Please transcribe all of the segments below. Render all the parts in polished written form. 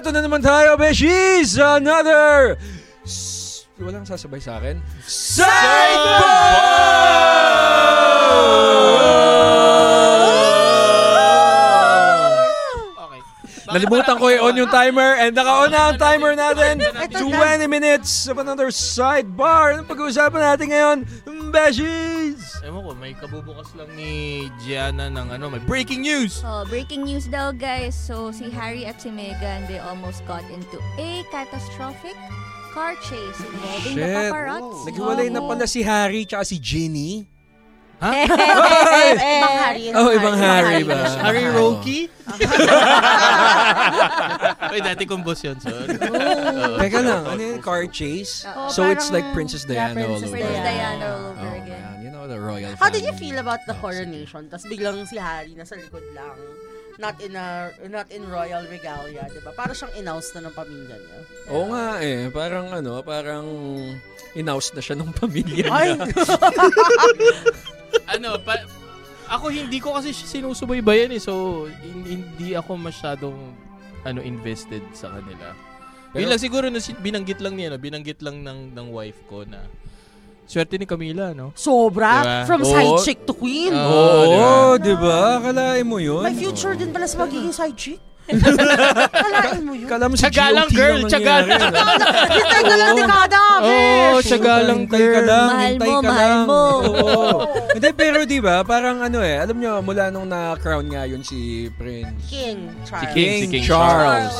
Eto na naman tayo, beshies! Another... Walang sasabay sa akin. Sidebar! Okay. Nalimutan ko i-on yung timer and naka-on na ang timer natin. 20 minutes of another sidebar. Anong pag-uusapan natin ngayon, beshies? Ewan ko, may kabubukas lang ni Diana ng may breaking news. Oh, breaking news daw, guys. So, si Harry at si Meghan, they almost got into a catastrophic car chase involving the paparazzi. Oh. Naghiwalay na pala si Harry tsaka si Ginny. Ha? Huh? Ibang Harry. Oh, ibang Harry ba? Harry Roque? Wait, dati kong boss yun. Teka lang, ano yun? Car chase? So it's like Princess Diana all over. Princess Diana all over again. You know, the royal family. How did you feel about the coronation? Tapos biglang si Harry nasa likod lang. Not in royal regalia, di ba? Parang siyang in-house na ng pamilya niya. Oo nga eh. Parang in-house na siya ng pamilya niya. Ako hindi ko kasi sinusubaybayan eh. So, hindi ako masyadong invested sa kanila. Pero, yun lang siguro, binanggit lang ng wife ko na swerte ni Camilla, no? Sobra! Diba? From side chick to queen! Oo, diba? Akalain mo yun? May future din pala sa magiging side chick? Akalain mo yun? Akala mo si G.O.T. na mangyari. Hintay ka lang, dekada! Oo, tsagalang girl. Mahal mo. Hindi, pero diba, parang alam nyo, mula nung na-crown nga yun si Prince... King Charles.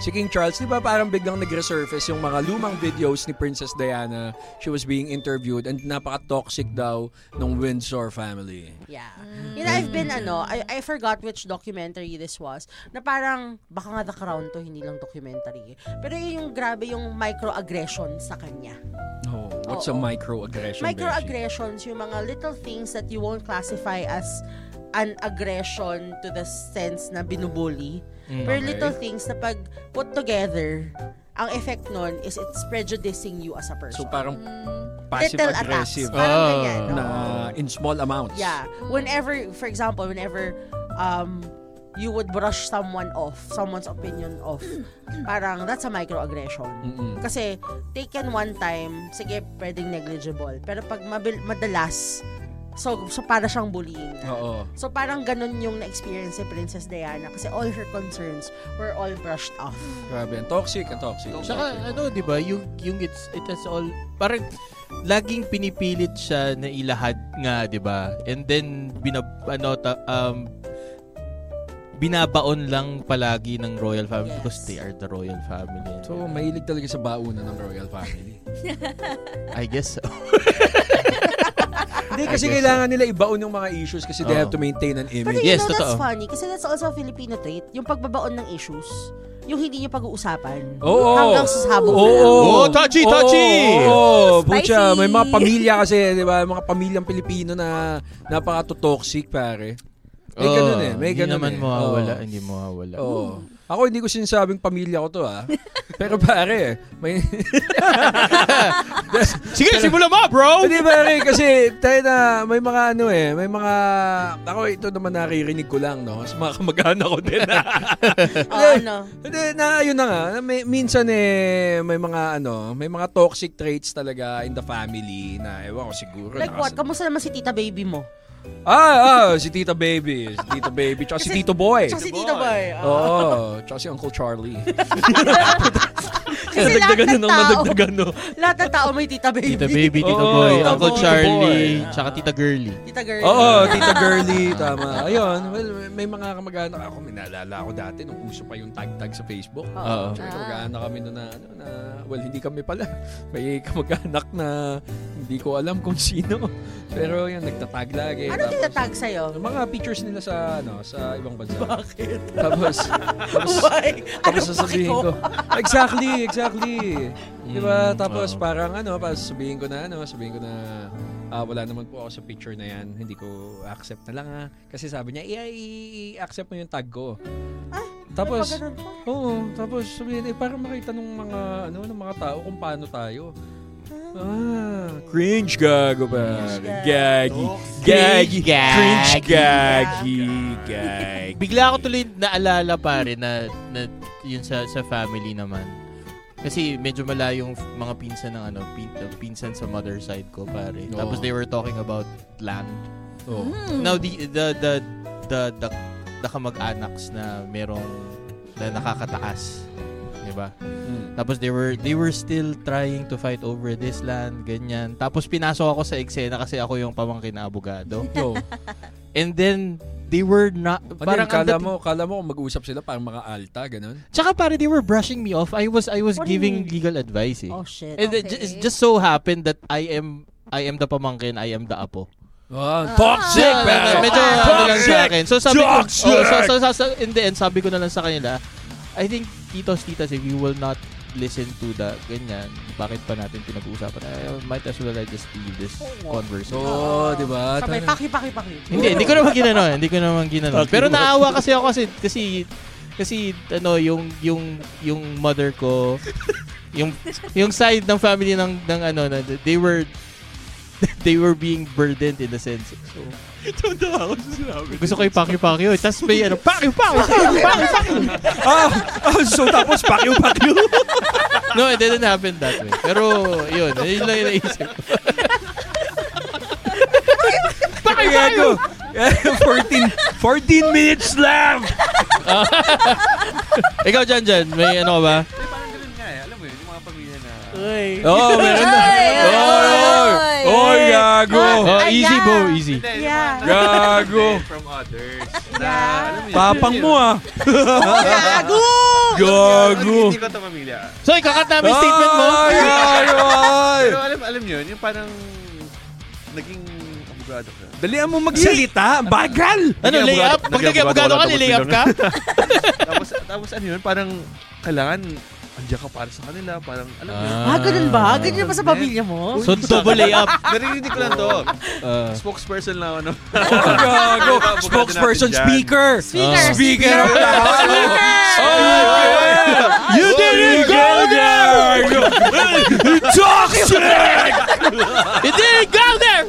Si King Charles, diba parang biglang nag-resurface yung mga lumang videos ni Princess Diana. She was being interviewed and napaka-toxic daw ng Windsor family. Yeah. I've been, I forgot which documentary this was, na parang, baka nga The Crown to, hindi lang documentary. Pero yung grabe yung microaggression sa kanya. Oh, what's a microaggression? Microaggressions, yung mga little things that you won't classify as an aggression to the sense na binubully. Pero little things na pag put together, ang effect nun is it's prejudicing you as a person. So parang passive-aggressive. Parang ganyan. In small amounts. Yeah. For example, whenever you would brush someone's opinion off. Parang that's a microaggression. Kasi taken one time, sige, pwedeng negligible. Pero pag madalas, So para siyang bullying. Oo. So parang ganun yung na-experience si Princess Diana kasi all her concerns were all brushed off. Grabe, toxic. Saka diba, yung it has all, parang laging pinipilit siya na ilahad nga, diba? And then binabaon lang palagi ng royal family because they are the royal family. So, mahilig talaga sa bauna ng royal family. I guess so. Hindi, kasi kailangan nila ibaon yung mga issues kasi they have to maintain an image. Pero that's funny kasi that's also a Filipino trait, yung pagbabaon ng issues. Yung hindi niyo pag-uusapan. Hanggang sasabog na lang. Touchy! Pucha, may mga pamilya kasi, di ba? Mga pamilyang Pilipino na napaka-toxic, pare. May ganun eh. May ganun naman eh. Hindi mo mawawala. Oh. Ako hindi ko sinasabing pamilya ko to Pero pare, may... Sige, simula mo bro! Hindi pare, kasi tayo na may mga Ako ito naman naririnig ko lang, no? Mas mga kamag-anak ko din. Yun na nga. Minsan may mga may mga toxic traits talaga in the family na ewan ko siguro. Like what? Kamusta naman si tita baby mo? Si Tita Baby. Si Tita Baby. Tsaka si Tito Boy. Tsaka si Uncle Charlie. Kasi lahat ng tao. Lahat ng tao may Tita Baby. Tita Baby, Tito Boy, Uncle Charlie, tsaka Tita Girlie. Tita Girlie. Tama. Ayun. Well, may mga kamag-anak ako. Minalala ako dati nung uso pa yung tag-tag sa Facebook. Kamag-anak kami noon na well, hindi kami pala. May kamag-anak na hindi ko alam kung sino. Pero yun, nagtatag lagi. Ano tinatag sa'yo? Mga pictures nila sa ibang bansa. Bakit? Tapos why? Tapos sasabihin ko. Exactly. Diba? Tapos sabihin ko na, wala naman po ako sa picture na yan. Hindi ko accept na lang Kasi sabi niya, i-accept mo yung tag ko. Tapos, tapos sabihin, para makita ng mga tao kung paano tayo. Ah, cringe gago ba? Gagi. Gagi. Cringe gagi. Gagi. Bigla ako tuloy naalala pare na yun sa family naman. Kasi medyo malayo yung mga pinsan ng pinsan sa mother side ko pare. Oh. Tapos they were talking about land. Oh. Mm. Now the kamag-anaks na merong na nakakataas. Diba? Mm. Tapos they were still trying to fight over this land, ganyan. Tapos pinasok ako sa eksena kasi ako yung pamangkin na abogado. No. And then they were not parang kala mo mag-uusap sila parang mga alta ganun. Tsaka pare they were brushing me off. I was what giving legal advice. Eh. Oh shit. And okay. It just so happened that I am the pamangkin, I am the apo. Wow. Toxic! Medyo toxic sa akin. So sabi ko, in the end, sabi ko na lang sa kanila, I think titos, titas, if you will not listen to the ganyan, bakit pa natin pinag-uusapan? Might as well I just leave this conversation. Oo, di ba? Sabay, paki. Hindi ko naman ginanon. Pero naawa kasi ako kasi ano, yung mother ko, yung side ng family ng ano, they were being burdened in the sense. So, totoo ako sinabi. Gusto ko ipaki-pakyo. Tapos may ano, pakyo. So tapos pakyo. No, it didn't happen that way. Pero, yun lang naisip. Pakyo! 14 minutes lang! Ikaw, Jan, may ano ba? Oy. Oh, meron na. Oh, gago. Easy, bo. Easy. Yeah. Gago. From others. Yeah. Papang mo, ah. Gago. Gago. Hindi ko ito mamili, ah. So, ikakat namin statement mo. Pero alam yun, yung parang naging abogado ka. Dalihan mo magsalita. Bagal. Ano, layup? Pag naging abogado ka, nilayup ka? Tapos ano yun, parang kailangan andiyan ka para sa kanila, parang alam mo. Ganun ba? Ganyan ba sa pamilya mo? So, double layup. Narinig ko lang to. Spokesperson lang ano. Gago. Spokesperson, speaker. You didn't go there! Toxic! You didn't go there!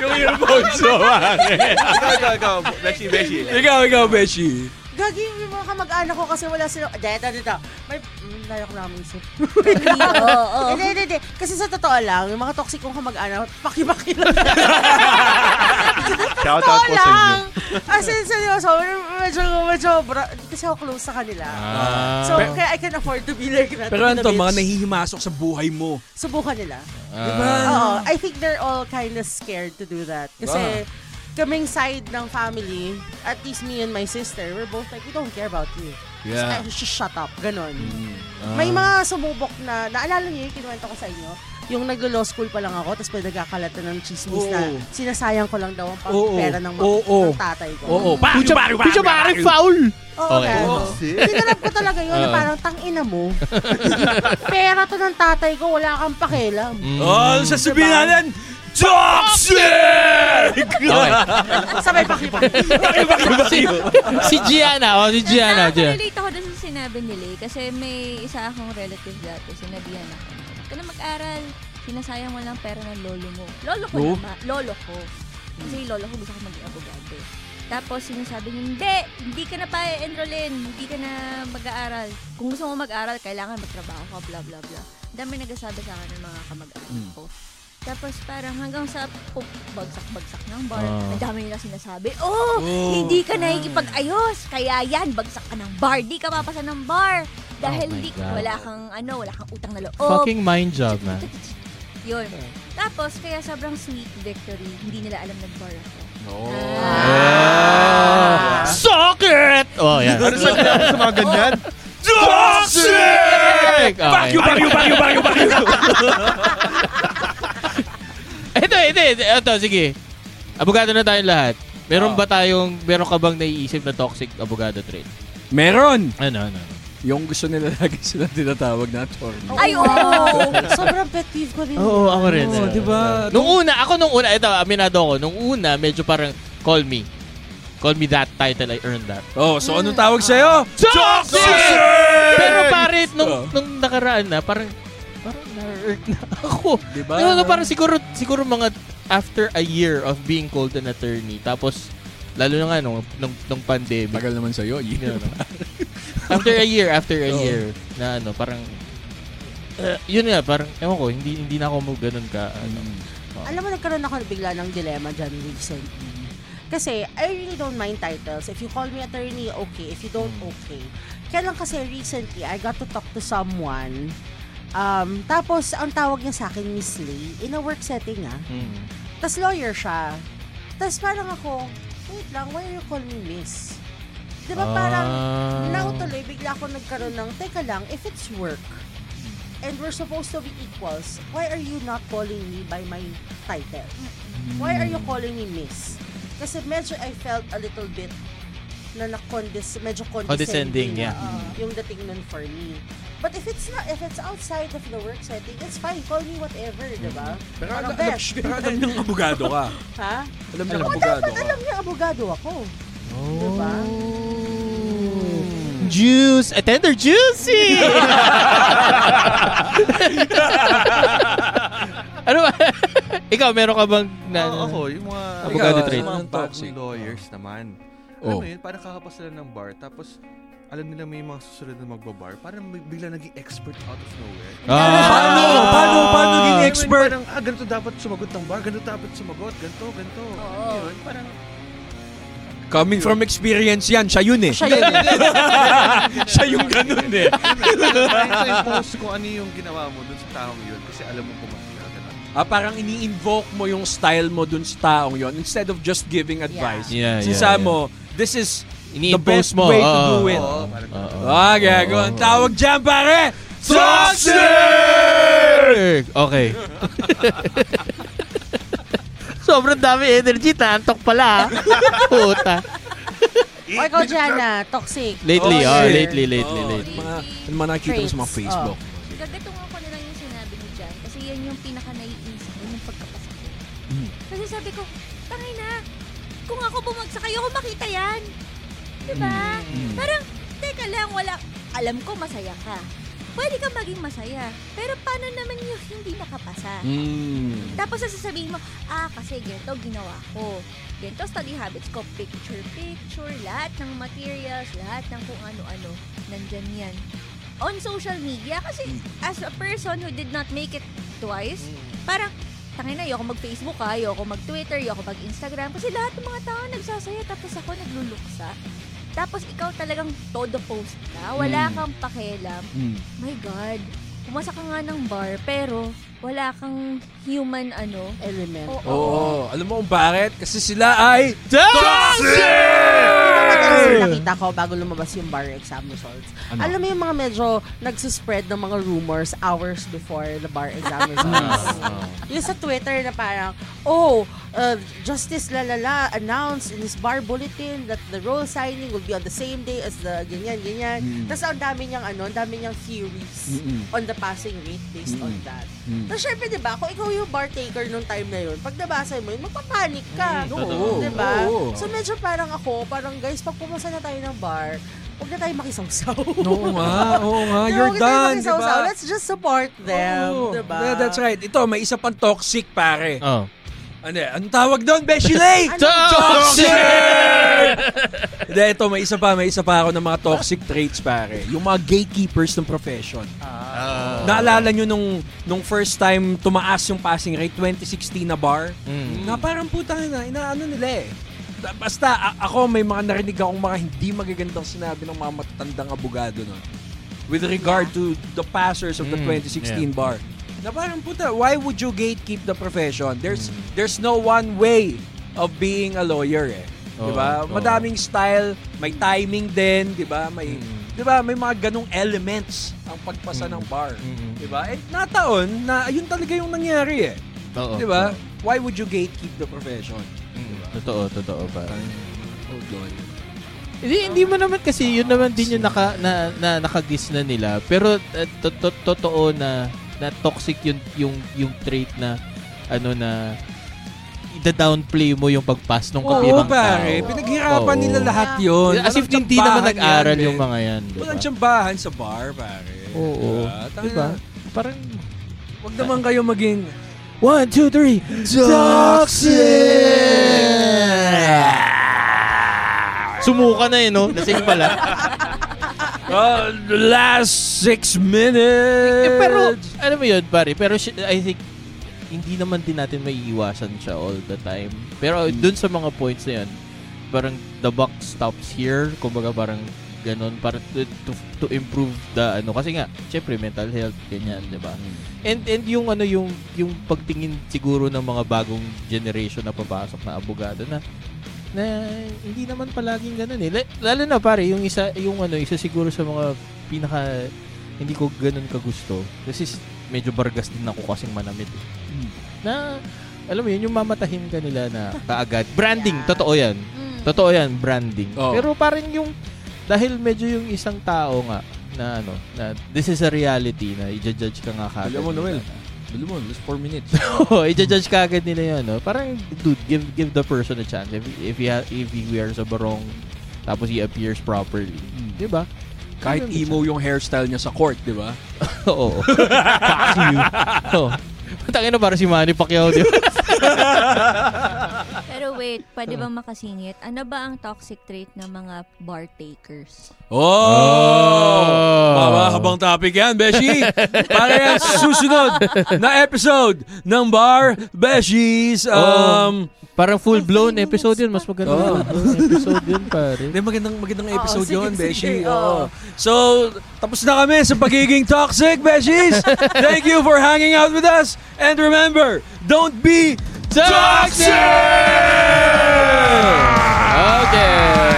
Yung earphones na bakit. Ikaw, Beshi. Gagi yung mga kamag-anak ko kasi wala silang... Dito. May ako namin isip. Hindi. Kasi sa totoo lang, yung mga toxic kong kamag-anak, paki-paki lang. Shout out po sa inyo. As in, seryoso, medyo... Kasi ako close sa kanila. So, kaya I can afford to be like that. Pero ano to, mga nahihimasok sa buhay mo. Subukan nila. Diba? Oo. I think they're all kind of scared to do that. Kasi... Kaming side ng family, at least me and my sister, we're both like, we don't care about you. Yeah. Just shut up. Ganon. May mga sumubok na, naalala niyo yung kinuwento ko sa inyo, yung nag-law school pa lang ako, tapos pinagkakalatan ng chismis na sinasayang ko lang daw ang pera ng tatay ko. Oo. Pucha pare, foul! Oo, okay. Sinarap ko talaga yun na parang tangina mo. Pera to ng tatay ko, wala kang pakialam. Oo, sasabihin natin! Toxic! Okay. Sabay pakipaki. Si Gianna. Relate ako dun sa sinabi ni Lay kasi may isa akong relative dati, sinabihan ako. Huwag ka na mag-aral, sinasayang mo lang pera ng lolo mo. Lolo ko. Kasi lolo ko gusto ko maging abogado. Tapos sinasabi niya, hindi ka na pa enrollin, hindi ka na mag-aaral. Kung gusto mo mag-aaral, kailangan magtrabaho ka, blah, blah, blah. Dami nagsasabi sa akin ng mga kamag-anak ko. Tapos parang hanggang sa bagsak-bagsak ng bar. Ang dami nila sinasabi, hindi ka nakikipag-ayos. Kaya yan, bagsak ka ng bar. Di ka mapasa ng bar. Dahil wala kang utang na loob. Fucking mind job, man. Yun. Tapos, kaya sobrang sweet victory. Hindi nila alam nag-bar ako. Suck it! Oh, yan. Ano sa mga ganyan? Toxic! Back you! Ito, sige. Abogado na tayong lahat. Meron ka bang naiisip na toxic abogado trait? Meron! Ano? Yung gusto nila lagi sila tinatawag na attorney. Ay, oo! Sobrang petive ko rin. Oo, ako rin. Oo, diba? Nung una, ito, aminado ko. Nung una, medyo parang, call me. Call me that title, I earned that. Oh, so anong tawag sa'yo? Toxic! Pero pare, nung nakaraan na, parang, parang na-irk na ako. Diba? Diba parang siguro mga after a year of being called an attorney, tapos lalo na nga nung pandemic. Tagal naman sa'yo, yun. After a year, na ano, parang, yun nga, parang, ewan ko, hindi na ako ganun ka. Ano. Alam mo, nagkaroon ako bigla ng dilemma dyan recently. Kasi, I really don't mind titles. If you call me attorney, okay. If you don't, okay. Kaya lang kasi recently, I got to talk to someone. Tapos, ang tawag niya sa akin, Miss Lee, in a work setting, ah. Mm. Tapos, lawyer siya. Tapos, parang ako, wait lang, why you call me Miss? Diba parang, nautuloy, bigla ako nagkaroon ng, teka lang, if it's work, and we're supposed to be equals, why are you not calling me by my title? Why are you calling me Miss? Kasi medyo I felt a little bit na medyo condescending na, yung dating nun for me. But if it's outside of the work setting, it's fine. Call me whatever, diba? Pero alam niyang abogado ka. Ha? Alam niyang abogado ka. Alam niyang abogado ako. Oh. Diba? Juice! A tender juicy! Ano ba? Ikaw, meron ka bang ako, yung mga abogado trade? Yung mga toxic lawyers naman. Alam mo yun, parang kakapas sila ng bar, tapos alam nila may mga susunod na magbabar, parang bigla naging expert out of nowhere. Paano naging expert? Parang, ganito dapat sumagot ng bar, ganito dapat sumagot, ganito. Yun, parang coming from experience yan, siya yun eh. Siya yung ganun eh. Kaya i-post ko ano yung ginawa mo dun sa taong yun kasi alam mo kung parang ini-invoke mo yung style mo dun sa taong yun instead of just giving advice. Sinasabi mo, this is the best way to do it. Ang tawag dyan, pare! Toxic! Okay. Sobrang dami energy. Tantok pala. Puta. O ikaw dyan na, toxic. Lately. Mga nakikita ko sa mga Facebook. Gagatungan ko na lang yung sinabi mo dyan kasi yan yung pinaka-naiisip mo yung pagkapasa ko. Kasi sabi ko, tangay na, kung ako bumagsak kayo, kung makita yan. Diba? Parang, teka lang, alam ko masaya ka. Pwede kang maging masaya. Pero paano naman yung hindi nakapasa? Tapos sasabihin mo, kasi ganito ginawa ko. Ganito study habits ko. Picture, lahat ng materials, lahat ng kung ano-ano. Nandyan yan. On social media, kasi as a person who did not make it twice, parang, tangin na, ayoko mag-Facebook, ayoko mag-Twitter, ayoko mag-Instagram. Kasi lahat ng mga tao nagsasaya, tapos ako nagluluksa. Tapos ikaw talagang todo post ka. Wala kang pakialam. My God. Pumasa ka nga ng bar, pero wala kang human element. Oo. Alam mo kung bakit? Kasi sila ay Toxic! Nakita ko bago lumabas yung bar exam results. Alam mo yung mga medyo nagsispread ng mga rumors hours before the bar exam results. Yung sa Twitter na parang, Justice La La La announced in his bar bulletin that the roll signing will be on the same day as the ganyan. Tapos ang dami niyang theories on the passing rate based on that. Tapos syempre, diba, kung ikaw yung bartaker nung time na yun, pag nabasa mo yun, magpapanik ka. Diba? So medyo parang ako, guys, pag pumasa na tayo ng bar, huwag na tayo makisawsaw. Oo nga. You're done, diba? Let's just support them, diba? Yeah, that's right. Ito, may isa pang toxic, pare. Anong tawag doon, Beshile? Toxic! Ito, may isa pa ako ng mga toxic traits, pare. Yung mga gatekeepers ng profession. Naalala nyo nung first time tumaas yung passing rate, 2016 na bar? Na parang putang na, inaano nila eh. Basta, ako may mga narinig akong mga hindi magagandang sinabi ng mga matatandang abogado nun. With regard to the passers of the 2016 bar. Na parang puta, why would you gatekeep the profession? There's no one way of being a lawyer eh. Diba? Madaming style, may timing din, diba? May diba, may mga ganung elements ang pagpasa ng bar. Diba? At nataon na yun talaga yung nangyari eh. Diba? Why would you gatekeep the profession? Diba? Totoo ba? Oh God. Hindi mo naman kasi yun naman din yung nakagis na nila. Pero totoo na toxic yung trait na na i-downplay mo yung pagpass ng kabilang tao. Pare, pinaghirapan nila lahat yun. As if hindi naman nag-aral yung mga yan. Walang tsambahan sa bar, pare. Oo. Diba? Parang, wag naman kayo maging 1, 2, 3, Toxic! Sumuka na eh, no? Lasing pala. The last 6 minutes. Eh, pero, ano mo yun, pare? Pero I think, hindi naman din natin maiiwasan siya all the time. Pero dun sa mga points na yun, parang the buck stops here. Kumbaga parang ganun. Parang to improve the, ano. Kasi nga, syempre, mental health, ganyan, di ba? And yung, ano, yung pagtingin siguro ng mga bagong generation na papasok na abogado na hindi naman palaging ganun eh. Lalo na pare, yung isa siguro sa mga pinaka hindi ko ganun kagusto. Kasi medyo bargas din ako kasing manamit eh. Na, alam mo yun, yung mamatahin ka nila na kaagad. Branding, yeah. Totoo yan. Totoo yan, branding. Oh. Pero parang yung, dahil medyo yung isang tao nga, na ano, na this is a reality, na i-judge ka nga kagad. Alam mo, Noel. Bilumon, just 4 minutes. Oo, i-judge ka agad nila yun. No? Parang, dude, give the person a chance. If he wears a barong, tapos he appears properly. Diba? Kahit emo yung hairstyle niya sa court, diba? Oo. Fuck you. Oo. Matangin na para si Manny Pacquiao, diba? Pero wait, pwede bang makasingit? Ano ba ang toxic trait ng mga bartakers? Oh! Mabakabang topic yan, Beshi! Para yan susunod na episode ng Bar Beshies. Parang full-blown episode yun. Mas magandang episode yun, pare. Magandang episode yun, Beshi. So, tapos na kami sa pagiging toxic, Beshies! Thank you for hanging out with us. And remember, don't be toxic! Okay.